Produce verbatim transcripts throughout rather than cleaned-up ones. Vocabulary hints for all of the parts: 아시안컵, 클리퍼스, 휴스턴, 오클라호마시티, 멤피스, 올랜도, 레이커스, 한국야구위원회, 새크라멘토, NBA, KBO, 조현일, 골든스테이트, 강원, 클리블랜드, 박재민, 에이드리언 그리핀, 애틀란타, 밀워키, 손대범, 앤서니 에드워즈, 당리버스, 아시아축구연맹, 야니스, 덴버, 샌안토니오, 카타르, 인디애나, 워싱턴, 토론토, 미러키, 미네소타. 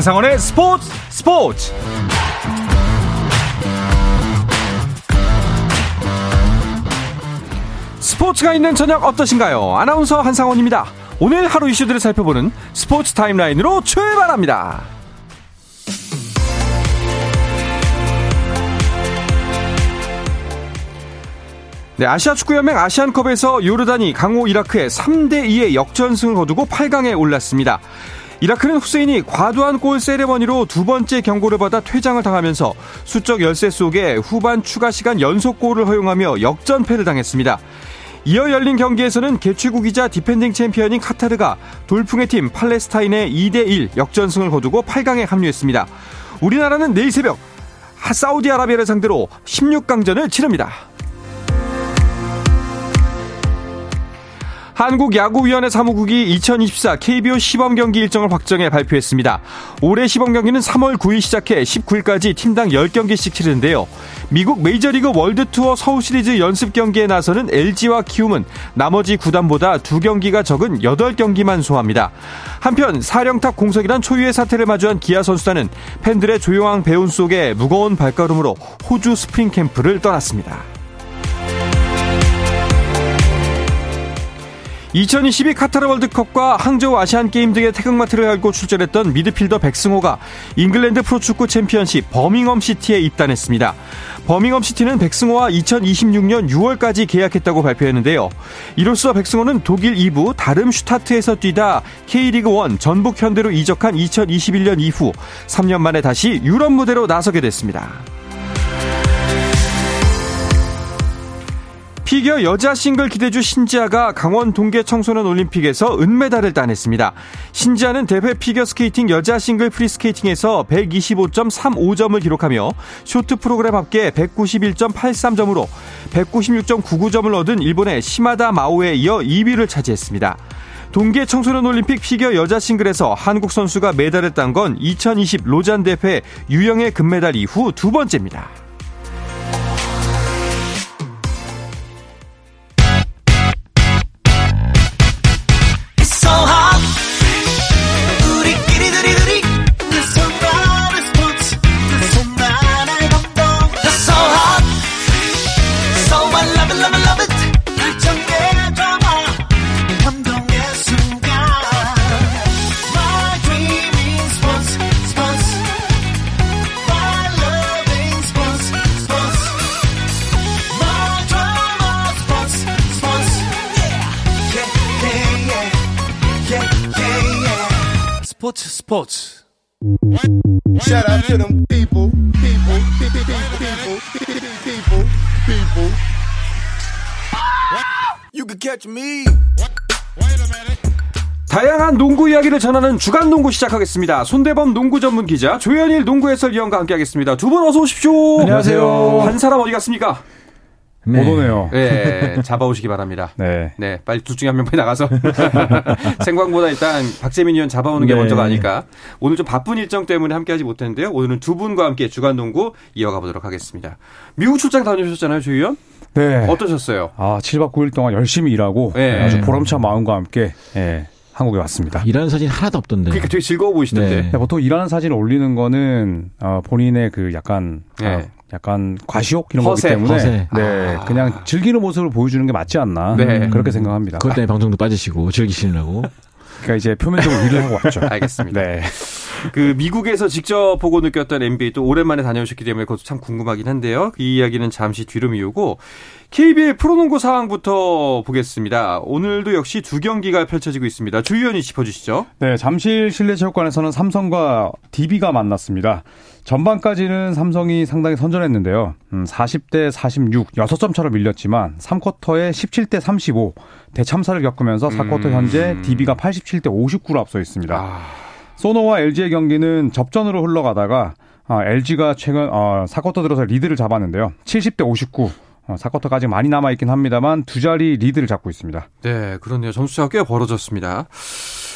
한상헌의 스포츠 스포츠. 스포츠가 있는 저녁 어떠신가요? 아나운서 한상헌입니다. 오늘 하루 이슈들을 살펴보는 스포츠 타임라인으로 출발합니다. 네, 아시아축구연맹 아시안컵에서 요르단이 강호 이라크에 삼 대 이의 역전승을 거두고 팔 강에 올랐습니다. 이라크는 후세인이 과도한 골 세레머니로 두 번째 경고를 받아 퇴장을 당하면서 수적 열세 속에 후반 추가 시간 연속 골을 허용하며 역전패를 당했습니다. 이어 열린 경기에서는 개최국이자 디펜딩 챔피언인 카타르가 돌풍의 팀 팔레스타인에 이 대 일 역전승을 거두고 팔 강에 합류했습니다. 우리나라는 내일 새벽 사우디아라비아를 상대로 십육 강전을 치릅니다. 한국야구위원회 사무국이 이천이십사 케이비오 시범경기 일정을 확정해 발표했습니다. 올해 시범경기는 삼월 구일 시작해 십구일까지 팀당 열 경기씩 치르는데요. 미국 메이저리그 월드투어 서울시리즈 연습경기에 나서는 엘지와 키움은 나머지 구단보다 두 경기가 적은 여덟 경기만 소화합니다. 한편 사령탑 공석이란 초유의 사태를 마주한 기아 선수단은 팬들의 조용한 배운 속에 무거운 발걸음으로 호주 스프링캠프를 떠났습니다. 이천이십이 카타르 월드컵과 항저우 아시안게임 등의 태극마트를 열고 출전했던 미드필더 백승호가 잉글랜드 프로축구 챔피언십 버밍엄시티에 입단했습니다. 버밍엄시티는 백승호와 이천이십육년 유월까지 계약했다고 발표했는데요. 이로써 백승호는 독일 이 부 다름슈타트에서 뛰다 K리그일 전북 현대로 이적한 이천이십일년 이후 삼 년 만에 다시 유럽 무대로 나서게 됐습니다. 피겨 여자 싱글 기대주 신지아가 강원 동계 청소년 올림픽에서 은메달을 따냈습니다. 신지아는 대회 피겨 스케이팅 여자 싱글 프리스케이팅에서 백이십오 점 삼오 점을 기록하며 쇼트 프로그램 합계 백구십일 점 팔십삼 점으로 백구십육 점 구십구 점을 얻은 일본의 시마다 마오에 이어 이 위를 차지했습니다. 동계 청소년 올림픽 피겨 여자 싱글에서 한국 선수가 메달을 딴 건 이천이십 로잔 대회 유영의 금메달 이후 두 번째입니다. 스포츠. Shout out to them people, people, people, people, people, people. You can catch me. Wait a minute. 다양한 농구 이야기를 전하는 주간 농구 시작하겠습니다. 손대범 농구 전문 기자, 조현일 농구 해설위원과 함께하겠습니다. 두 분 어서 오십시오. 안녕하세요. 한 사람 어디 갔습니까? 네. 못 오네요. 네, 잡아오시기 바랍니다. 네, 네, 빨리 둘 중에 한 명 빨리 나가서 생방보다 일단 박재민 위원 잡아오는 게 네. 먼저가 아닐까. 오늘 좀 바쁜 일정 때문에 함께하지 못했는데요. 오늘은 두 분과 함께 주간 농구 이어가 보도록 하겠습니다. 미국 출장 다녀오셨잖아요, 조 위원. 네. 어떠셨어요? 아, 칠박 구일 동안 열심히 일하고 네. 아주 보람찬 마음과 함께. 네. 한국에 왔습니다. 일하는 사진 하나도 없던데. 그러니까 되게 즐거워 보이시던데. 네. 보통 일하는 사진을 올리는 거는 어, 본인의 그 약간 네. 어, 약간 과시욕 이런 허세, 거기 때문에 허세. 네, 아. 그냥 즐기는 모습을 보여주는 게 맞지 않나 네. 그렇게 생각합니다. 그것 때문에 방송도 빠지시고 즐기시느라고. 그러니까 이제 표면적으로 일을 하고 왔죠. 알겠습니다. 네. 그 미국에서 직접 보고 느꼈던 엔비에이 또 오랜만에 다녀오셨기 때문에 그것도 참 궁금하긴 한데요. 이 이야기는 잠시 뒤로 미우고 케이비엘 프로농구 상황부터 보겠습니다. 오늘도 역시 두 경기가 펼쳐지고 있습니다. 주 의원이 짚어주시죠. 네, 잠실 실내체육관에서는 삼성과 디비가 만났습니다. 전반까지는 삼성이 상당히 선전했는데요. 음, 사십 대 사십육, 여섯 점 차로 밀렸지만 삼 쿼터에 십칠 대 삼십오, 대참사를 겪으면서 사 쿼터 음. 현재 디비가 팔십칠 대 오십구로 앞서 있습니다. 아. 소노와 엘지의 경기는 접전으로 흘러가다가 아, 엘지가 최근 어, 사 쿼터 들어서 리드를 잡았는데요. 칠십 대 오십구. 사 쿼터까지 많이 남아있긴 합니다만 두 자리 리드를 잡고 있습니다. 네, 그렇네요. 점수차가 꽤 벌어졌습니다.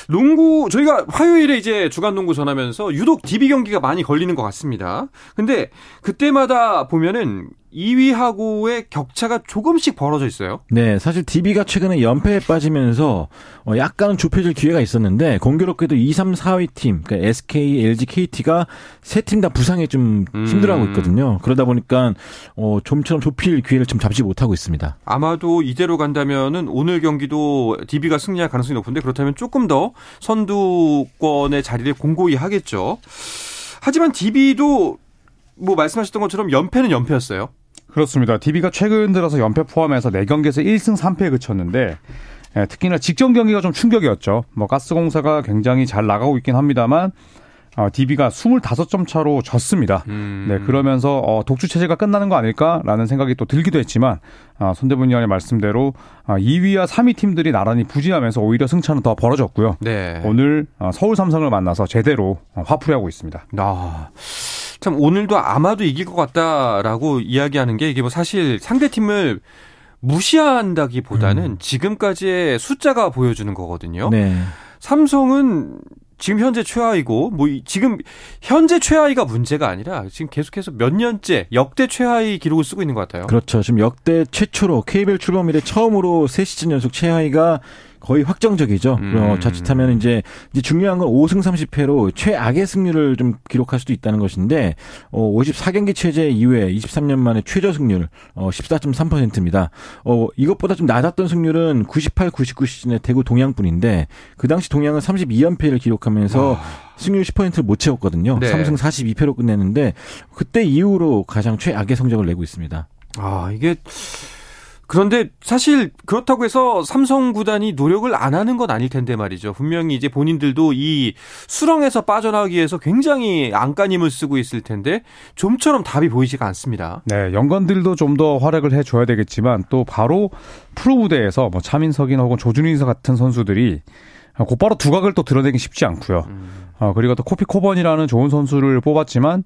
농구 저희가 화요일에 이제 주간 농구 전하면서 유독 디비 경기가 많이 걸리는 것 같습니다. 근데 그때마다 보면은 이 위하고의 격차가 조금씩 벌어져 있어요. 네, 사실 디비가 최근에 연패에 빠지면서 약간 좁혀질 기회가 있었는데 공교롭게도 이, 삼, 사 위 팀, 그러니까 에스케이, 엘지, 케이티가 세 팀 다 부상에 좀 음. 힘들어하고 있거든요. 그러다 보니까 어, 좀처럼 좁힐 기회를 좀 잡지 못하고 있습니다. 아마도 이대로 간다면은 오늘 경기도 디비가 승리할 가능성이 높은데 그렇다면 조금 더 선두권의 자리를 공고히 하겠죠. 하지만 디비도 뭐 말씀하셨던 것처럼 연패는 연패였어요. 그렇습니다. 디비가 최근 들어서 연패 포함해서 네 경기에서 일 승 삼 패에 그쳤는데 예, 특히나 직전 경기가 좀 충격이었죠. 뭐 가스공사가 굉장히 잘 나가고 있긴 합니다만 어, 디비가 이십오 점 차로 졌습니다. 음. 네, 그러면서 어, 독주 체제가 끝나는 거 아닐까라는 생각이 또 들기도 했지만 어, 손대범 위원의 말씀대로 어, 이 위와 삼 위 팀들이 나란히 부진하면서 오히려 승차는 더 벌어졌고요. 네. 오늘 어, 서울 삼성을 만나서 제대로 어, 화풀이하고 있습니다. 아... 참 오늘도 아마도 이길 것 같다라고 이야기하는 게 이게 뭐 사실 상대팀을 무시한다기보다는 음. 지금까지의 숫자가 보여주는 거거든요. 네. 삼성은 지금 현재 최하위고 뭐 지금 현재 최하위가 문제가 아니라 지금 계속해서 몇 년째 역대 최하위 기록을 쓰고 있는 것 같아요. 그렇죠. 지금 역대 최초로 케이비엘 출범 이래 처음으로 세 시즌 연속 최하위가 거의 확정적이죠. 음. 자칫하면 이제, 이제 중요한 건 오 승 삼십 패로 최악의 승률을 좀 기록할 수도 있다는 것인데 어, 오십사 경기 체제 이후에 이십삼 년 만에 최저 승률 어, 십사 점 삼 퍼센트입니다. 어, 이것보다 좀 낮았던 승률은 구십팔, 구십구 시즌의 대구 동양뿐인데 그 당시 동양은 삼십이 연패를 기록하면서 와. 승률 십 퍼센트를 못 채웠거든요. 네. 삼 승 사십이 패로 끝냈는데 그때 이후로 가장 최악의 성적을 내고 있습니다. 아 이게... 그런데 사실 그렇다고 해서 삼성 구단이 노력을 안 하는 건 아닐 텐데 말이죠. 분명히 이제 본인들도 이 수렁에서 빠져나가기 위해서 굉장히 안간힘을 쓰고 있을 텐데 좀처럼 답이 보이지가 않습니다. 네, 연관들도 좀 더 활약을 해줘야 되겠지만 또 바로 프로 무대에서 뭐 차민석이나 혹은 조준희 같은 선수들이 곧바로 두각을 또 드러내기 쉽지 않고요. 음. 어, 그리고 또 코피 코번이라는 좋은 선수를 뽑았지만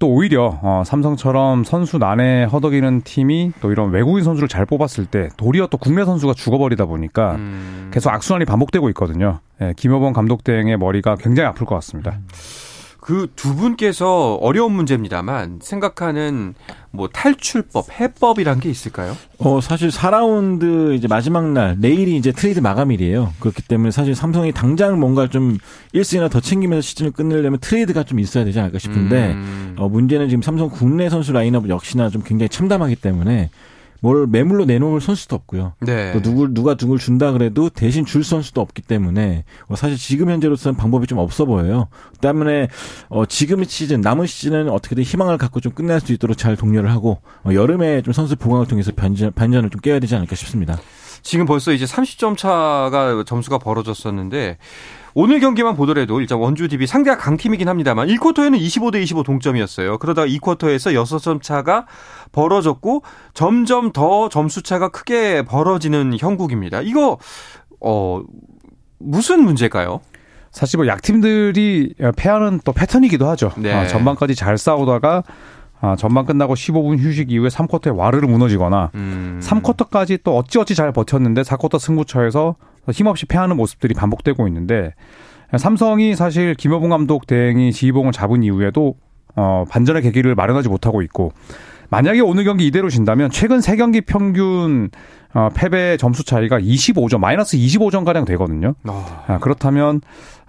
또 오히려 어, 삼성처럼 선수 난에 허덕이는 팀이 또 이런 외국인 선수를 잘 뽑았을 때 도리어 또 국내 선수가 죽어버리다 보니까 음. 계속 악순환이 반복되고 있거든요. 예, 김효범 감독 대행의 머리가 굉장히 아플 것 같습니다. 그 두 분께서 어려운 문제입니다만 생각하는 뭐 탈출법, 해법이란 게 있을까요? 어, 사실 사 라운드 이제 마지막 날, 내일이 이제 트레이드 마감일이에요. 그렇기 때문에 사실 삼성이 당장 뭔가 좀 일 승이나 더 챙기면서 시즌을 끝내려면 트레이드가 좀 있어야 되지 않을까 싶은데, 음. 어, 문제는 지금 삼성 국내 선수 라인업 역시나 좀 굉장히 참담하기 때문에, 뭘 매물로 내놓을 선수도 없고요. 네. 또 누굴 누가 누굴 준다 그래도 대신 줄 선수도 없기 때문에 사실 지금 현재로서는 방법이 좀 없어 보여요. 때문에 어, 지금 시즌 남은 시즌은 어떻게든 희망을 갖고 좀 끝낼 수 있도록 잘 독려를 하고 어, 여름에 좀 선수 보강을 통해서 반전, 반전을 좀 깨야 되지 않을까 싶습니다. 지금 벌써 이제 삼십 점 차가 점수가 벌어졌었는데 오늘 경기만 보더라도 일단 원주 디비 상대가 강팀이긴 합니다만 일 쿼터에는 이십오 대 이십오 동점이었어요. 그러다가 이 쿼터에서 여섯 점 차가 벌어졌고 점점 더 점수 차가 크게 벌어지는 형국입니다. 이거 어 무슨 문제일까요? 사실 뭐 약팀들이 패하는 또 패턴이기도 하죠. 네. 아, 전반까지 잘 싸우다가 아, 전반 끝나고 십오 분 휴식 이후에 삼 쿼터에 와르르 무너지거나 음. 삼 쿼터까지 또 어찌어찌 잘 버텼는데 사 쿼터 승부처에서 힘없이 패하는 모습들이 반복되고 있는데 삼성이 사실 김여봉 감독 대행이 지휘봉을 잡은 이후에도 어, 반전의 계기를 마련하지 못하고 있고 만약에 오늘 경기 이대로 진다면 최근 세 경기 평균 어, 패배 점수 차이가 이십오 점, 마이너스 이십오 점가량 되거든요. 어. 아, 그렇다면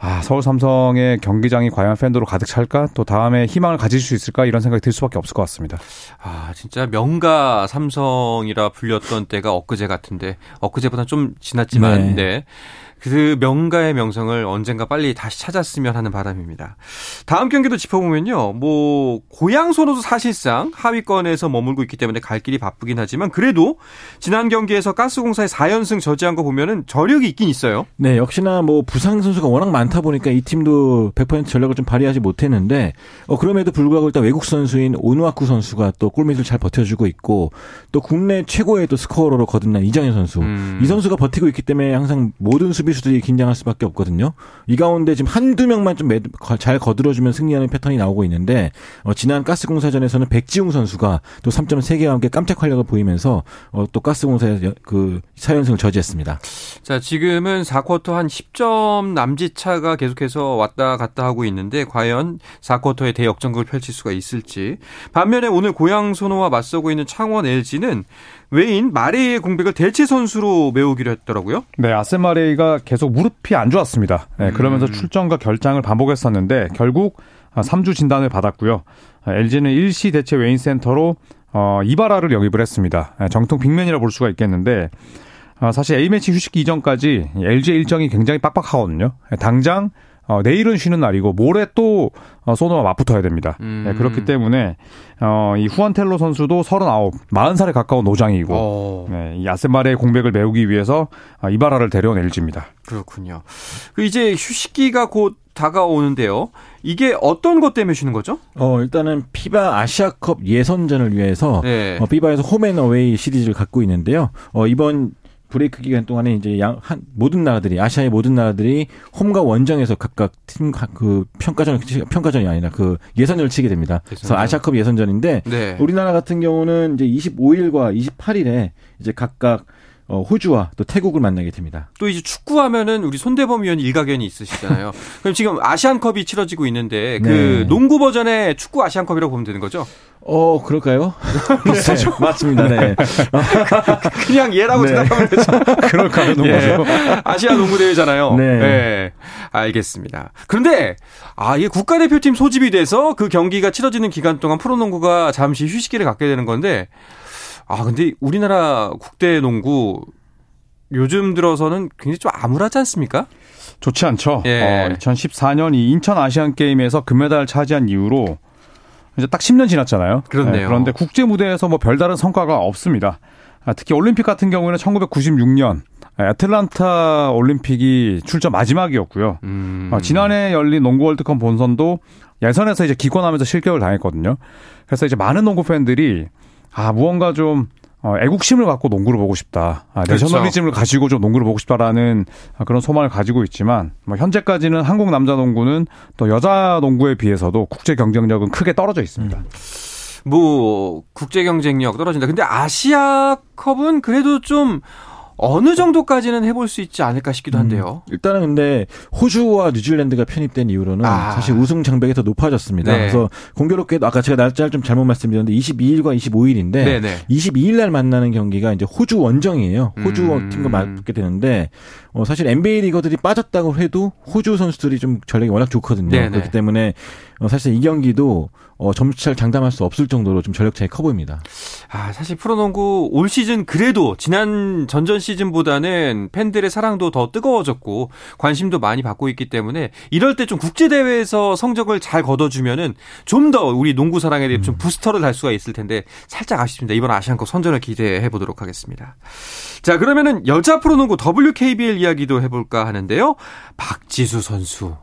아, 서울 삼성의 경기장이 과연 팬들로 가득 찰까? 또 다음에 희망을 가질 수 있을까? 이런 생각이 들 수밖에 없을 것 같습니다. 아, 진짜 명가 삼성이라 불렸던 때가 엊그제 같은데 엊그제보다 좀 지났지만 네. 네. 그 명가의 명성을 언젠가 빨리 다시 찾았으면 하는 바람입니다. 다음 경기도 짚어보면요. 뭐 고양 선호도 사실상 하위권에서 머물고 있기 때문에 갈 길이 바쁘긴 하지만 그래도 지난 경기에서 가스공사의 사 연승 저지한 거 보면은 저력이 있긴 있어요. 네, 역시나 뭐 부상 선수가 워낙 많다 보니까 이 팀도 백 퍼센트 전력을 좀 발휘하지 못했는데 어 그럼에도 불구하고 일단 외국 선수인 오누아쿠 선수가 또 골밑을 잘 버텨주고 있고 또 국내 최고의 또 스코어러로 거듭난 이장현 선수. 음. 이 선수가 버티고 있기 때문에 항상 모든 수비 수들이 긴장할 수밖에 없거든요. 이 가운데 지금 한두 명만 좀 잘 거들어주면 승리하는 패턴이 나오고 있는데 어, 지난 가스공사전에서는 백지웅 선수가 또 삼 점 세 개와 함께 깜짝 활약을 보이면서 어, 또 가스공사의 사 연승에서 그 사 연승을 저지했습니다. 자, 지금은 사 쿼터 한 십 점 남짓 차가 계속해서 왔다 갔다 하고 있는데 과연 사 쿼터에 대역전극을 펼칠 수가 있을지. 반면에 오늘 고양소노와 맞서고 있는 창원 엘지는 외인 마레이의 공백을 대체 선수로 메우기로 했더라고요. 네, 아센 마레이가 계속 무릎이 안 좋았습니다. 네, 그러면서 음. 출전과 결장을 반복했었는데 결국 삼 주 진단을 받았고요. 엘지는 일시 대체 외인 센터로 어, 이바라를 영입을 했습니다. 정통 빅맨이라 볼 수가 있겠는데 어, 사실 A매치 휴식기 이전까지 엘지의 일정이 굉장히 빡빡하거든요. 당장 어, 내일은 쉬는 날이고 모레 또 어, 소노와 맞붙어야 됩니다. 음. 네, 그렇기 때문에 어, 이 후안텔로 선수도 서른아홉, 마흔 살에 가까운 노장이고 네, 이 아센마레의 공백을 메우기 위해서 어, 이바라를 데려온 엘지입니다. 그렇군요. 그 이제 휴식기가 곧 다가오는데요. 이게 어떤 것 때문에 쉬는 거죠? 어, 일단은 피바 아시아컵 예선전을 위해서 네. 어, 피바에서 홈앤어웨이 시리즈를 갖고 있는데요. 어, 이번 브레이크 기간 동안에 이제 양, 한, 모든 나라들이, 아시아의 모든 나라들이 홈과 원정에서 각각 팀, 그, 평가전, 평가전이 아니라 그 예선전을 치게 됩니다. 예선전. 그래서 아시아컵 예선전인데, 네. 우리나라 같은 경우는 이제 이십오일과 이십팔일에 이제 각각 어, 호주와 또 태국을 만나게 됩니다. 또 이제 축구하면은 우리 손대범 위원 일가견이 있으시잖아요. 그럼 지금 아시안컵이 치러지고 있는데 그 네. 농구 버전의 축구 아시안컵이라고 보면 되는 거죠? 어, 그럴까요? 비슷하죠? 네, 맞습니다. 네. 그냥 얘라고 네. 생각하면 되죠. 그럴까요? 농구죠. 예. 아시아 농구대회잖아요. 네. 네. 알겠습니다. 그런데, 아, 이게 국가대표팀 소집이 돼서 그 경기가 치러지는 기간 동안 프로농구가 잠시 휴식기를 갖게 되는 건데, 아, 근데 우리나라 국대 농구 요즘 들어서는 굉장히 좀 암울하지 않습니까? 좋지 않죠. 예. 어, 이천십사 년 이 인천 아시안 게임에서 금메달을 차지한 이후로 이제 딱 십 년 지났잖아요. 그렇네요. 예, 그런데 국제 무대에서 뭐 별다른 성과가 없습니다. 아, 특히 올림픽 같은 경우에는 천구백구십육 년 애틀란타 올림픽이 출전 마지막이었고요. 음. 아, 지난해 열린 농구 월드컵 본선도 예선에서 이제 기권하면서 실격을 당했거든요. 그래서 이제 많은 농구 팬들이 아, 무언가 좀 애국심을 갖고 농구를 보고 싶다. 아, 내셔널리즘을 그렇죠. 가지고 좀 농구를 보고 싶다라는 그런 소망을 가지고 있지만 뭐 현재까지는 한국 남자 농구는 또 여자 농구에 비해서도 국제 경쟁력은 크게 떨어져 있습니다. 음. 뭐 국제 경쟁력 떨어진다. 근데 아시아컵은 그래도 좀 어느 정도까지는 해볼 수 있지 않을까 싶기도 한데요. 음, 일단은 근데 호주와 뉴질랜드가 편입된 이후로는 아. 사실 우승 장벽이 더 높아졌습니다. 네. 그래서 공교롭게도 아까 제가 날짜를 좀 잘못 말씀드렸는데 이십이일과 이십오일인데 네네. 이십이일 날 만나는 경기가 이제 호주 원정이에요. 호주 음. 팀과 맞붙게 되는데 어, 사실 엔비에이 리거들이 빠졌다고 해도 호주 선수들이 좀 전력이 워낙 좋거든요. 네네. 그렇기 때문에 어, 사실 이 경기도 어, 점수차를 장담할 수 없을 정도로 좀 전력 차이 커 보입니다. 아, 사실 프로농구 올 시즌 그래도 지난 전전 시즌보다는 팬들의 사랑도 더 뜨거워졌고 관심도 많이 받고 있기 때문에 이럴 때 좀 국제대회에서 성적을 잘 거둬주면은 좀 더 우리 농구 사랑에 대해 좀 부스터를 달 수가 있을 텐데 살짝 아쉽습니다. 이번 아시안컵 선전을 기대해 보도록 하겠습니다. 자, 그러면은 여자 프로농구 더블유케이비엘 이야기도 해볼까 하는데요. 박지수 선수.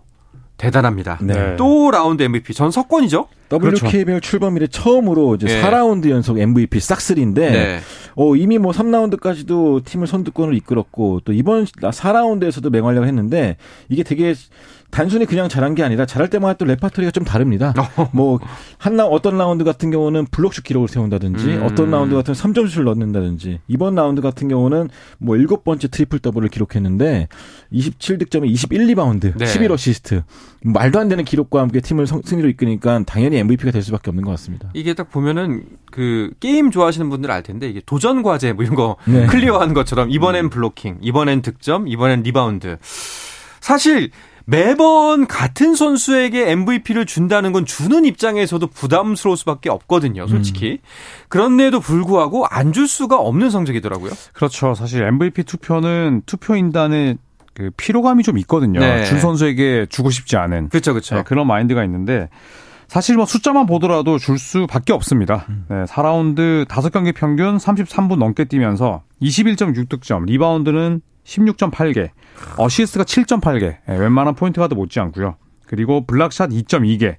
대단합니다. 네. 또 라운드 엠브이피 전 석권이죠. 더블유케이비엘 그렇죠. 출범 이래 처음으로 이제 네. 사 라운드 연속 엠브이피 싹쓸이인데 네. 어, 이미 뭐 삼 라운드까지도 팀을 선두권으로 이끌었고 또 이번 사 라운드에서도 맹활약을 했는데 이게 되게 단순히 그냥 잘한 게 아니라 잘할 때마다 또 레파토리가 좀 다릅니다. 뭐 한 어떤 라운드 같은 경우는 블록슛 기록을 세운다든지 음. 어떤 라운드 같은 삼 점슛을 넣는다든지 이번 라운드 같은 경우는 뭐 일곱 번째 트리플 더블을 기록했는데 이십칠 득점에 이십일 리바운드, 네. 십일 어시스트 말도 안 되는 기록과 함께 팀을 성, 승리로 이끄니까 당연히 엠브이피가 될 수밖에 없는 것 같습니다. 이게 딱 보면은 그 게임 좋아하시는 분들 알 텐데 이게 도전 과제 뭐 이런 거 네. 클리어한 것처럼 이번엔 블로킹, 이번엔 득점, 이번엔 리바운드. 사실 매번 같은 선수에게 엠브이피를 준다는 건 주는 입장에서도 부담스러울 수밖에 없거든요, 솔직히. 음. 그런데도 불구하고 안 줄 수가 없는 성적이더라고요. 그렇죠. 사실 엠브이피 투표는 투표인단의 그 피로감이 좀 있거든요. 네. 준 선수에게 주고 싶지 않은. 그렇죠, 그렇죠. 네, 그런 마인드가 있는데 사실 뭐 숫자만 보더라도 줄 수밖에 없습니다. 음. 네, 사 라운드 다섯 경기 평균 삼십삼 분 넘게 뛰면서 이십일 점 육 득점, 리바운드는 십육 점 팔 개, 어시스트가 칠 점 팔 개, 웬만한 포인트 가드 못지않고요. 그리고 블락샷 이 점 이 개,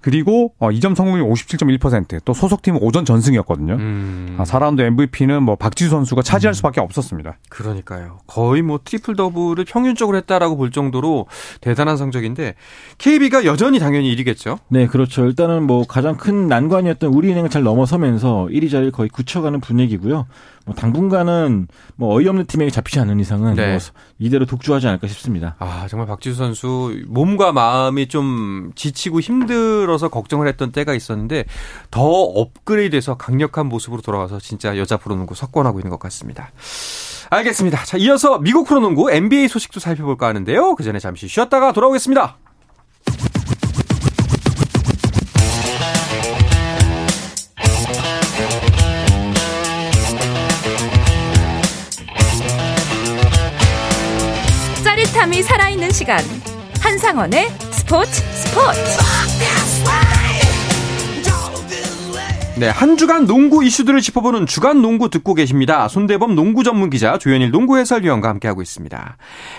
그리고 어, 이 점 성공률 오십칠 점 일 퍼센트. 또 소속팀은 오전 전승이었거든요. 음. 아, 사 라운드 엠브이피는 뭐 박지수 선수가 차지할 음. 수밖에 없었습니다. 그러니까요. 거의 뭐 트리플 더블을 평균적으로 했다라고 볼 정도로 대단한 성적인데 케이비가 여전히 당연히 일 위겠죠. 네, 그렇죠. 일단은 뭐 가장 큰 난관이었던 우리은행을 잘 넘어서면서 일 위 자리를 거의 굳혀가는 분위기고요. 뭐 당분간은 뭐 어이없는 팀에게 잡히지 않는 이상은 네. 뭐 이대로 독주하지 않을까 싶습니다. 아, 정말 박지수 선수 몸과 마음이 좀 지치고 힘들어서 걱정을 했던 때가 있었는데 더 업그레이드해서 강력한 모습으로 돌아와서 진짜 여자 프로농구 석권하고 있는 것 같습니다. 알겠습니다. 자, 이어서 미국 프로농구 엔비에이 소식도 살펴볼까 하는데요. 그 전에 잠시 쉬었다가 돌아오겠습니다. 짜릿함이 살아있는 시간, 한상헌의 스포츠 스포츠. 네, 한 주간 농구 이슈들을 짚어보는 주간 농구 듣고 계십니다. 손대범 농구 전문 기자, 조현일 농구 해설위원과 함께하고 있습니다.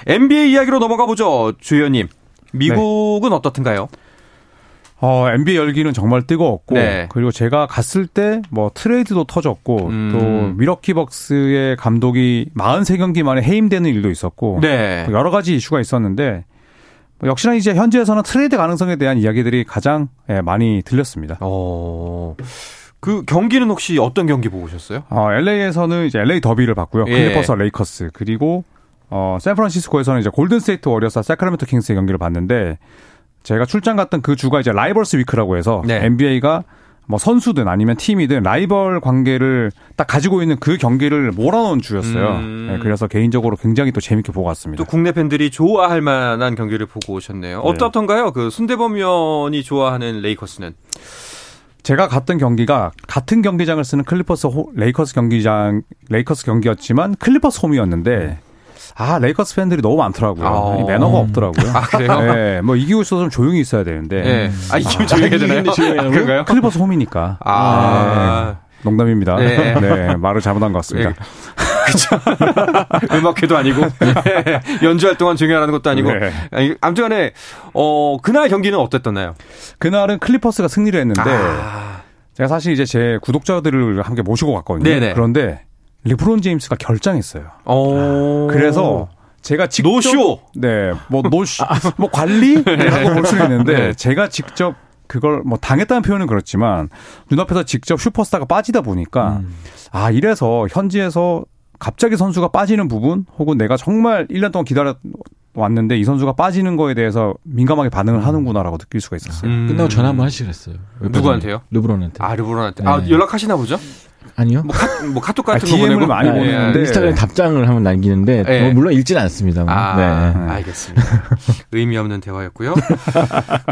엔비에이 이야기로 넘어가 보죠, 조현님. 미국은 네. 어떻든가요? 어, 엔비에이 열기는 정말 뜨거웠고, 네. 그리고 제가 갔을 때, 뭐, 트레이드도 터졌고, 음. 또, 밀워키 벅스의 감독이 사십삼 경기 만에 해임되는 일도 있었고, 네. 여러 가지 이슈가 있었는데, 역시나 이제 현지에서는 트레이드 가능성에 대한 이야기들이 가장 예, 많이 들렸습니다. 어. 그 경기는 혹시 어떤 경기 보고 오셨어요? 어, 엘에이에서는 이제 엘에이 더비를 봤고요. 예. 클리퍼스, 레이커스, 그리고, 어, 샌프란시스코에서는 이제 골든스테이트 워리어스와 새크라멘토 킹스의 경기를 봤는데, 제가 출장 갔던 그 주가 이제 라이벌스 위크라고 해서 네. 엔비에이가 뭐 선수든 아니면 팀이든 라이벌 관계를 딱 가지고 있는 그 경기를 몰아넣은 주였어요. 음. 네, 그래서 개인적으로 굉장히 또 재밌게 보고 왔습니다. 또 국내 팬들이 좋아할 만한 경기를 보고 오셨네요. 네. 어떻던가요? 그 손대범 위원이 좋아하는 레이커스는? 제가 갔던 경기가 같은 경기장을 쓰는 클리퍼스 호, 레이커스 경기장 레이커스 경기였지만 클리퍼스 홈이었는데. 네. 아, 레이커스 팬들이 너무 많더라고요. 아, 매너가 없더라고요. 아, 그래요? 네, 뭐 이기고 있어서 좀 조용히 있어야 되는데. 네. 아, 이기면 조용히 해야 되나요? 아, 그런가요? 클리퍼스 홈이니까. 아, 네. 농담입니다. 네. 네, 말을 잘못한 것 같습니다. 네. 그렇죠. 음악회도 아니고 네. 연주할 동안 조용히 하라는 것도 아니고. 네. 아무튼간에 어, 그날 경기는 어땠었나요? 그날은 클리퍼스가 승리를 했는데 아. 제가 사실 이제 제 구독자들을 함께 모시고 갔거든요. 네네. 그런데. 르브론 제임스가 결장했어요. 오. 그래서 제가 직접 노쇼. 네, 뭐 노쇼, 뭐 관리라고 볼 수 있는데 네. 제가 직접 그걸 뭐 당했다는 표현은 그렇지만 눈앞에서 직접 슈퍼스타가 빠지다 보니까 음. 아 이래서 현지에서 갑자기 선수가 빠지는 부분 혹은 내가 정말 일 년 동안 기다렸 왔는데 이 선수가 빠지는 거에 대해서 민감하게 반응을 하는구나라고 느낄 수가 있었어요. 음. 끝나고 전화 한번 하시기로 했어요. 누구한테요? 르브론한테. 아, 르브론한테. 네. 아, 연락하시나 보죠? 아니요. 뭐, 카, 뭐 카톡 같은 아, 거 보내고 많이 아, 보내는데 인스타그램 답장을 하면 남기는데 예. 뭐 물론 읽지는 않습니다. 아, 네. 알겠습니다. 의미 없는 대화였고요.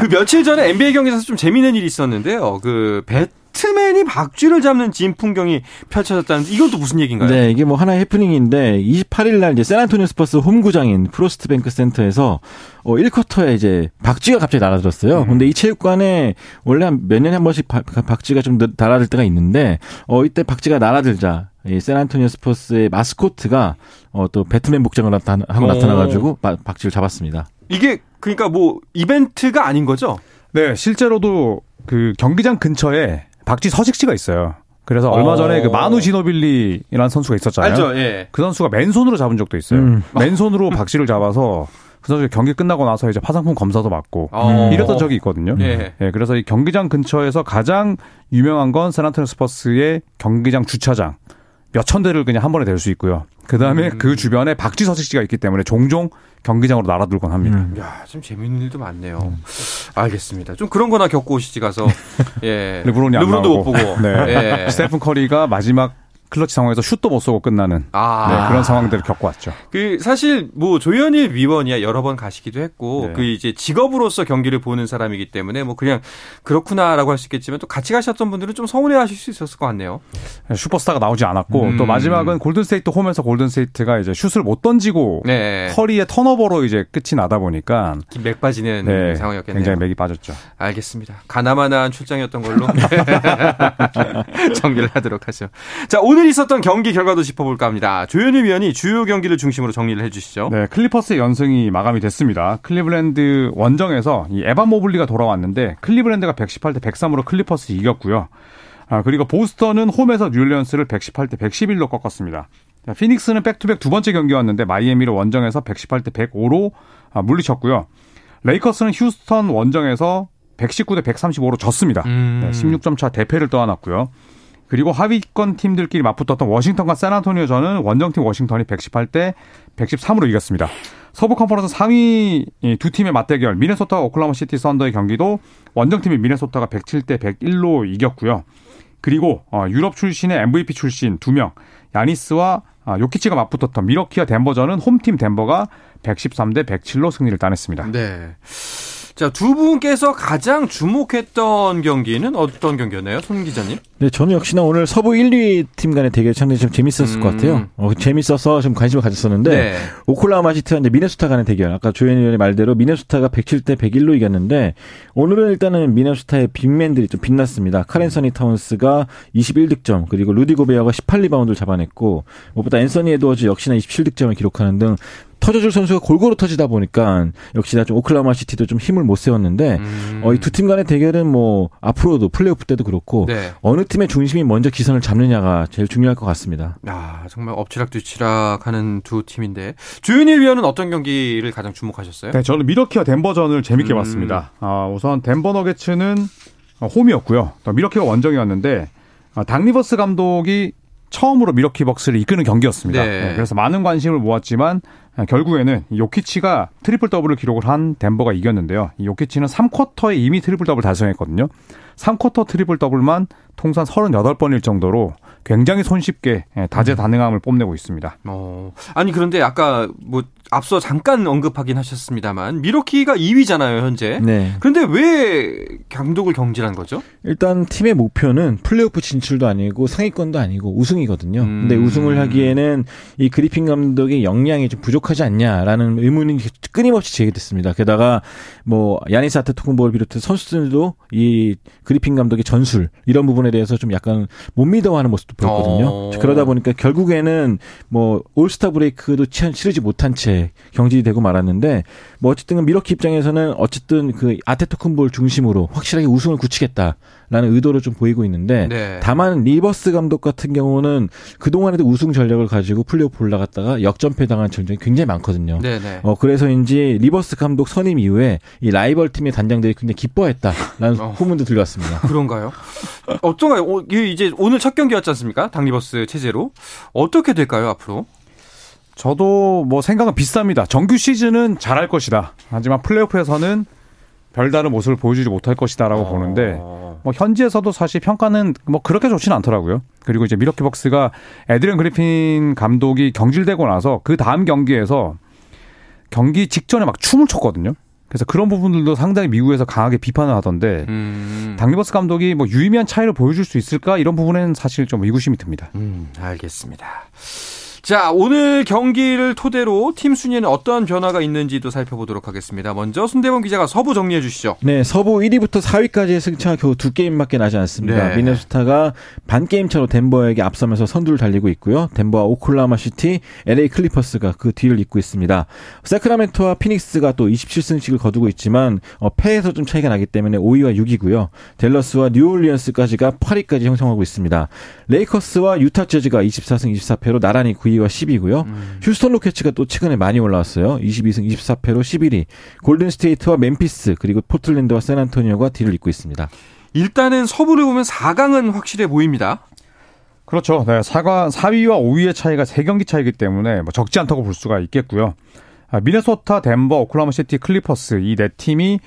그 며칠 전에 엔비에이 경기에서 좀 재미있는 일이 있었는데요. 그 배트맨이 박쥐를 잡는 진풍경이 펼쳐졌다는데 이건 또 무슨 얘기인가요? 네, 이게 뭐 하나의 해프닝인데 이십팔 일 날 이제 샌안토니오 스퍼스 홈구장인 프로스트뱅크 센터에서 어, 일 쿼터에 이제 박쥐가 갑자기 날아들었어요. 음. 근데 이 체육관에 원래 한 몇 년에 한 번씩 바, 박쥐가 좀 날아들 때가 있는데, 어, 이때 박쥐가 날아들자, 이 샌안토니오 스퍼스의 마스코트가 어, 또 배트맨 복장을 나타나, 하고 나타나가지고 바, 박쥐를 잡았습니다. 이게, 그러니까 뭐, 이벤트가 아닌 거죠? 네, 실제로도 그 경기장 근처에 박쥐 서식지가 있어요. 그래서 얼마 전에 그 마누 지노빌리라는 선수가 있었잖아요. 알죠, 예. 그 선수가 맨손으로 잡은 적도 있어요. 음. 맨손으로 박쥐를 잡아서 그 선수 경기 끝나고 나서 이제 파상품 검사도 받고 어. 이랬던 적이 있거든요. 예. 예, 그래서 이 경기장 근처에서 가장 유명한 건 샌안토니오 스퍼스의 경기장 주차장 몇천 대를 그냥 한 번에 댈 수 있고요. 그 다음에 음. 그 주변에 박쥐 서식지가 있기 때문에 종종 경기장으로 날아들곤 합니다. 음. 야, 좀 재밌는 일도 많네요. 음. 알겠습니다. 좀 그런 거나 겪고 오시지 가서 예, 르브론이 안 르브론도 나오고. 못 보고 네. 예. 스테픈 커리가 마지막 클러치 상황에서 슛도 못 쏘고 끝나는 아~ 네, 그런 상황들을 겪어왔죠. 그 사실 뭐 조현일 위원이야 여러 번 가시기도 했고 네. 그 이제 직업으로서 경기를 보는 사람이기 때문에 뭐 그냥 그렇구나라고 할 수 있겠지만 또 같이 가셨던 분들은 좀 서운해하실 수 있었을 것 같네요. 슈퍼스타가 나오지 않았고 음. 또 마지막은 골든스테이트 홈에서 골든스테이트가 이제 슛을 못 던지고 네. 커리의 턴오버로 이제 끝이 나다 보니까 맥 빠지는 네, 상황이었겠네요. 굉장히 맥이 빠졌죠. 알겠습니다. 가나마나한 출장이었던 걸로 정리를 하도록 하죠. 자, 오늘 오늘 있었던 경기 결과도 짚어볼까 합니다. 조현일 위원이 주요 경기를 중심으로 정리를 해주시죠. 네, 클리퍼스의 연승이 마감이 됐습니다. 클리블랜드 원정에서 이 에반 모블리가 돌아왔는데 클리블랜드가 백십팔 대 백삼으로 클리퍼스 이겼고요. 아, 그리고 보스턴은 홈에서 뉴올리언스를 백십팔 대 백십일로 꺾었습니다. 자, 피닉스는 백투백 두 번째 경기였는데 마이애미를 원정에서 백십팔 대 백오로 아, 물리쳤고요. 레이커스는 휴스턴 원정에서 백십구 대 백삼십오로 졌습니다. 음. 네, 십육 점 차 대패를 떠안았고요. 그리고 하위권 팀들끼리 맞붙었던 워싱턴과 샌안토니오 전은 원정팀 워싱턴이 백십팔 대 백십삼으로 이겼습니다. 서부 컨퍼런스 삼 위 두 팀의 맞대결 미네소타와 오클라호마시티 선더의 경기도 원정팀인 미네소타가 백칠 대 백일로 이겼고요. 그리고 유럽 출신의 엠브이피 출신 두 명 야니스와 요키치가 맞붙었던 미러키와 덴버 전은 홈팀 덴버가 백십삼 대 백칠로 승리를 따냈습니다. 네. 자, 두 분께서 가장 주목했던 경기는 어떤 경기였나요? 손 기자님? 네, 저는 역시나 오늘 서부 일 위 팀 간의 대결이 상당히 좀 재밌었을 음. 것 같아요. 어, 재밌어서 좀 관심을 가졌었는데, 네. 오클라호마시티와 이제 미네소타 간의 대결. 아까 조현일 의원의 말대로 미네소타가 백칠 대 백일로 이겼는데, 오늘은 일단은 미네소타의 빅맨들이 좀 빛났습니다. 카렌서니 타운스가 이십일 득점, 그리고 루디 고베어가 십팔 리바운드를 잡아냈고, 무엇보다 앤서니 에드워즈 역시나 이십칠 득점을 기록하는 등, 터져줄 선수가 골고루 터지다 보니까 역시나 좀 오클라호마시티도 좀 힘을 못 세웠는데 음. 어, 이 두 팀 간의 대결은 뭐 앞으로도 플레이오프 때도 그렇고 네. 어느 팀의 중심이 먼저 기선을 잡느냐가 제일 중요할 것 같습니다. 아, 정말 엎치락뒤치락하는 두 팀인데 조현일 위원은 어떤 경기를 가장 주목하셨어요? 네, 저는 미러키와 덴버전을 재밌게 음. 봤습니다. 어, 우선 덴버 너게츠는 홈이었고요. 미러키가 원정이었는데 어, 당리버스 감독이 처음으로 미러키 벅스를 이끄는 경기였습니다. 네. 네, 그래서 많은 관심을 모았지만 결국에는 요키치가 트리플 더블을 기록을 한 덴버가 이겼는데요. 이 요키치는 삼 쿼터에 이미 트리플 더블 달성했거든요. 삼 쿼터 트리플 더블만 통산 서른여덟 번일 정도로 굉장히 손쉽게 다재다능함을 뽐내고 있습니다. 어, 아니 그런데 아까 뭐 앞서 잠깐 언급하긴 하셨습니다만 미러키가 이 위잖아요 현재. 네. 그런데 왜 감독을 경질한 거죠? 일단 팀의 목표는 플레이오프 진출도 아니고 상위권도 아니고 우승이거든요. 음. 근데 우승을 하기에는 이 그리핀 감독의 역량이 좀 부족하지 않냐라는 의문이 끊임없이 제기됐습니다. 게다가 뭐 야니스 아테토쿤보를 비롯해 선수들도 이 그리핀 감독의 전술 이런 부분에 대해서 좀 약간 못 믿어하는 모습도 보였거든요. 어. 그러다 보니까 결국에는 뭐 올스타 브레이크도 치르지 못한 채 경질이 되고 말았는데 뭐 어쨌든 미러키 입장에서는 어쨌든 그 아테토쿤볼 중심으로 확실하게 우승을 굳히겠다라는 의도를 좀 보이고 있는데 네. 다만 리버스 감독 같은 경우는 그동안에도 우승 전력을 가지고 플레이오프 올라갔다가 역전패 당한 전적이 굉장히 많거든요. 네, 네. 어, 그래서인지 리버스 감독 선임 이후에 이 라이벌 팀의 단장들이 굉장히 기뻐했다라는 어. 후문도 들려왔습니다. 그런가요? 어떤가요? 어, 이제 오늘 첫 경기였지 않습니까? 당리버스 체제로 어떻게 될까요 앞으로? 저도 뭐 생각은 비슷합니다. 정규 시즌은 잘할 것이다. 하지만 플레이오프에서는 별다른 모습을 보여주지 못할 것이다라고 어... 보는데 뭐 현지에서도 사실 평가는 뭐 그렇게 좋지는 않더라고요. 그리고 이제 밀워키 벅스가 에이드리언 그리핀 감독이 경질되고 나서 그 다음 경기에서 경기 직전에 막 춤을 췄거든요. 그래서 그런 부분들도 상당히 미국에서 강하게 비판을 하던데 음. 당리버스 감독이 뭐 유의미한 차이를 보여줄 수 있을까 이런 부분에는 사실 좀 의구심이 듭니다. 음, 알겠습니다. 자, 오늘 경기를 토대로 팀 순위에는 어떠한 변화가 있는지도 살펴보도록 하겠습니다. 먼저 손대범 기자가 서부 정리해 주시죠. 네, 서부 일 위부터 사 위까지의 승차가 겨우 두 게임밖에 나지 않습니다. 네. 미네소타가 반 게임 차로 덴버에게 앞서면서 선두를 달리고 있고요. 덴버와 오클라호마시티, 엘에이 클리퍼스가 그 뒤를 잇고 있습니다. 새크라멘토와 피닉스가 또 이십칠 승씩을 거두고 있지만 어, 패에서 좀 차이가 나기 때문에 오 위와 육 위고요. 댈러스와 뉴올리언스까지가 팔 위까지 형성하고 있습니다. 레이커스와 유타 재즈가 이십사 승 이십사 패로 나란히 구 위와 십 위고요. 음. 휴스턴 로켓츠가 또 최근에 많이 올라왔어요. 이십이 승 이십사 패로 십일 위. 골든스테이트와 멤피스 그리고 포틀랜드와 샌안토니오가 뒤를 잇고 있습니다. 일단은 서부를 보면 사 강은 확실해 보입니다. 그렇죠. 네, 사 강, 사 위와 오 위의 차이가 세 경기 차이기 때문에 뭐 적지 않다고 볼 수가 있겠고요. 아, 미네소타, 덴버, 오클라호마시티, 클리퍼스 이 네 팀이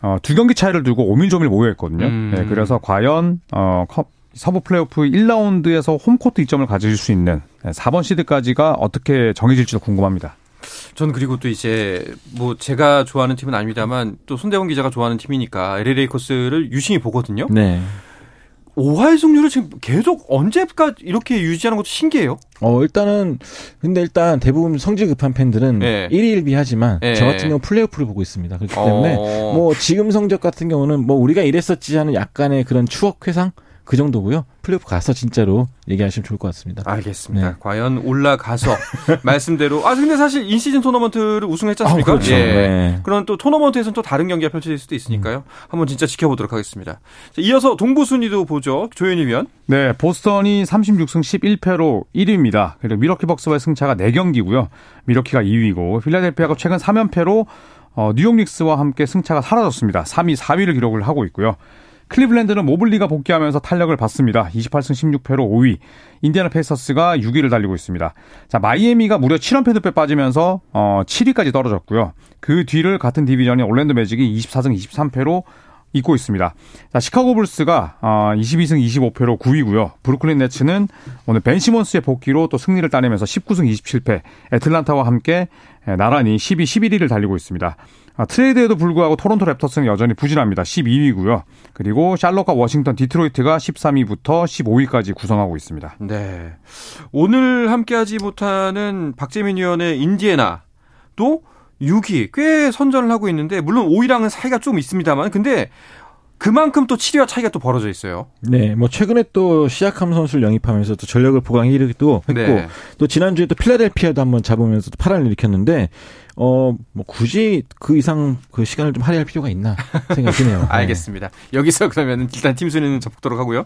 어, 두 경기 차이를 두고 오밀조밀 모여있거든요. 음. 네, 그래서 과연 어, 컵 서부 플레이오프 일 라운드에서 홈코트 이 점을 가질 수 있는 사 번 시드까지가 어떻게 정해질지도 궁금합니다. 전 그리고 또 이제 뭐 제가 좋아하는 팀은 아닙니다만 또 손대범 기자가 좋아하는 팀이니까 엘에이 레이커스를 유심히 보거든요. 네. 오 할 승률을 지금 계속 언제까지 이렇게 유지하는 것도 신기해요. 어, 일단은, 근데 일단 대부분 성질 급한 팬들은 네. 일희일비 하지만 네. 저 같은 경우 플레이오프를 보고 있습니다. 그렇기 때문에 어... 뭐 지금 성적 같은 경우는 뭐 우리가 이랬었지 하는 약간의 그런 추억 회상? 그 정도고요. 플레이오프 가서 진짜로 얘기하시면 좋을 것 같습니다. 알겠습니다. 네. 과연 올라가서 말씀대로. 아 근데 사실 인시즌 토너먼트를 우승했지 않습니까? 아, 그렇죠. 예. 네. 그런 또 토너먼트에서는 또 다른 경기가 펼쳐질 수도 있으니까요. 음. 한번 진짜 지켜보도록 하겠습니다. 자, 이어서 동부 순위도 보죠. 조현일 위원. 네. 보스턴이 삼십육 승 십일 패로 일 위입니다. 그리고 밀워키 벅스와의 승차가 네 경기고요. 밀워키가 이 위고 필라델피아가 최근 삼 연패로 어, 뉴욕 닉스와 함께 승차가 사라졌습니다. 삼 위, 사 위를 기록을 하고 있고요. 클리블랜드는 모블리가 복귀하면서 탄력을 받습니다. 이십팔 승 십육 패로 오 위, 인디애나 페이서스가 육 위를 달리고 있습니다. 자, 마이애미가 무려 칠 연패 두 패 빠지면서 어, 칠 위까지 떨어졌고요. 그 뒤를 같은 디비전인 올랜도 매직이 이십사 승 이십삼 패로 잇고 있습니다. 자, 시카고 불스가 어, 이십이 승 이십오 패로 구 위고요. 브루클린 네츠는 오늘 벤 시몬스의 복귀로 또 승리를 따내면서 십구 승 이십칠 패, 애틀란타와 함께 나란히 십이, 십일 위를 달리고 있습니다. 아, 트레이드에도 불구하고 토론토 랩터스는 여전히 부진합니다. 십이 위고요. 그리고 샬럿과 워싱턴, 디트로이트가 십삼 위부터 십오 위까지 구성하고 있습니다. 네, 오늘 함께하지 못하는 박재민 위원의 인디애나 또 육 위 꽤 선전을 하고 있는데 물론 오 위랑은 사이가 좀 있습니다만 근데 그만큼 또 칠 위와 차이가 또 벌어져 있어요. 네, 뭐 최근에 또 시약함 선수를 영입하면서 또 전력을 보강 일 위도 했고 네. 또 지난주에 또 필라델피아도 한번 잡으면서 또 파란을 일으켰는데 어, 뭐 굳이 그 이상 그 시간을 좀 할애할 필요가 있나 생각이 드네요. 알겠습니다. 네. 여기서 그러면 일단 팀 순위는 접도록 하고요.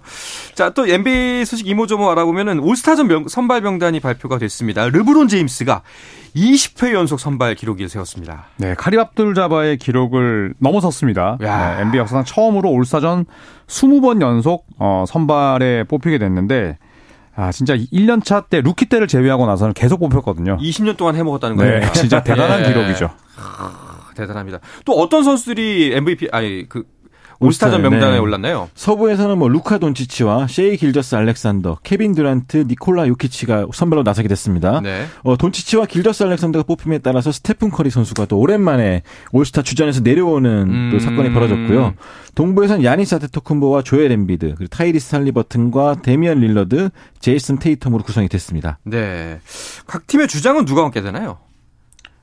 자, 또 엔비에이 소식 이모저모 알아보면은 올스타전 명, 선발 명단이 발표가 됐습니다. 르브론 제임스가 이십 회 연속 선발 기록을 세웠습니다. 네, 카림 압둘자바의 기록을 넘어섰습니다. 네, 엔비에이 역사상 처음으로 올스타전 이십 번 연속 어, 선발에 뽑히게 됐는데 아, 진짜 일 년 차 때, 루키 때를 제외하고 나서는 계속 뽑혔거든요. 이십 년 동안 해먹었다는 거예요. 네, 진짜 대단한 네. 기록이죠. 아, 대단합니다. 또 어떤 선수들이 엠브이피, 아니, 그, 올스타전 명단에 네. 올랐나요? 서부에서는 뭐, 루카 돈치치와 셰이 길저스 알렉산더, 케빈 듀란트, 니콜라 요키치가 선발로 나서게 됐습니다. 네. 어, 돈치치와 길저스 알렉산더가 뽑힘에 따라서 스테픈 커리 선수가 또 오랜만에 올스타 주전에서 내려오는 음... 또 사건이 벌어졌고요. 동부에서는 야니스 아테토쿤보와 조엘 엠비드, 그리고 타이리스 할리버튼과 데미안 릴러드, 제이슨 테이텀으로 구성이 됐습니다. 네. 각 팀의 주장은 누가 맡게 되나요?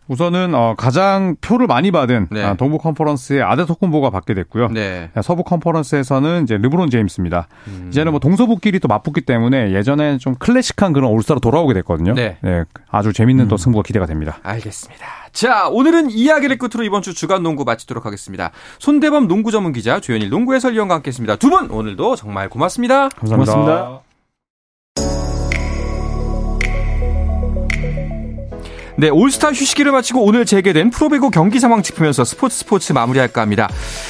우선은 어, 가장 표를 많이 받은 네. 동부 컨퍼런스의 아데토쿤보가 받게 됐고요. 네. 서부 컨퍼런스에서는 이제 르브론 제임스입니다. 음. 이제는 뭐 동서부끼리 또 맞붙기 때문에 예전에 좀 클래식한 그런 올스타로 돌아오게 됐거든요. 네. 네, 아주 재밌는 음. 또 승부가 기대가 됩니다. 알겠습니다. 자, 오늘은 이야기를 끝으로 이번 주 주간 농구 마치도록 하겠습니다. 손대범 농구 전문 기자, 조현일 농구 해설위원과 함께했습니다. 두 분 오늘도 정말 고맙습니다. 감사합니다. 고맙습니다. 네, 올스타 휴식기를 마치고 오늘 재개된 프로배구 경기 상황 짚으면서 스포츠 스포츠 마무리할까 합니다.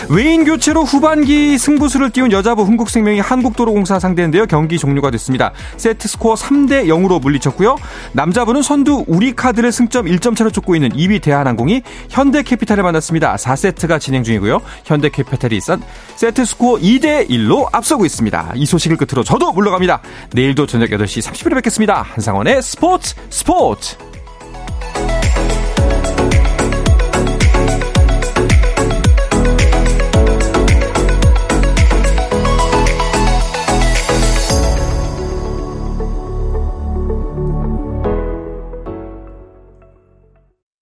외인 교체로 후반기 승부수를 띄운 여자부 흥국생명이 한국도로공사 상대인데요. 경기 종료가 됐습니다. 세트 스코어 삼 대 영으로 물리쳤고요. 남자부는 선두 우리카드를 승점 일 점 차로 쫓고 있는 이 위 대한항공이 현대캐피탈을 만났습니다. 사 세트가 진행 중이고요. 현대캐피탈이 세트 스코어 이 대 일로 앞서고 있습니다. 이 소식을 끝으로 저도 물러갑니다. 내일도 저녁 여덟 시 삼십 분에 뵙겠습니다. 한상원의 스포츠 스포츠.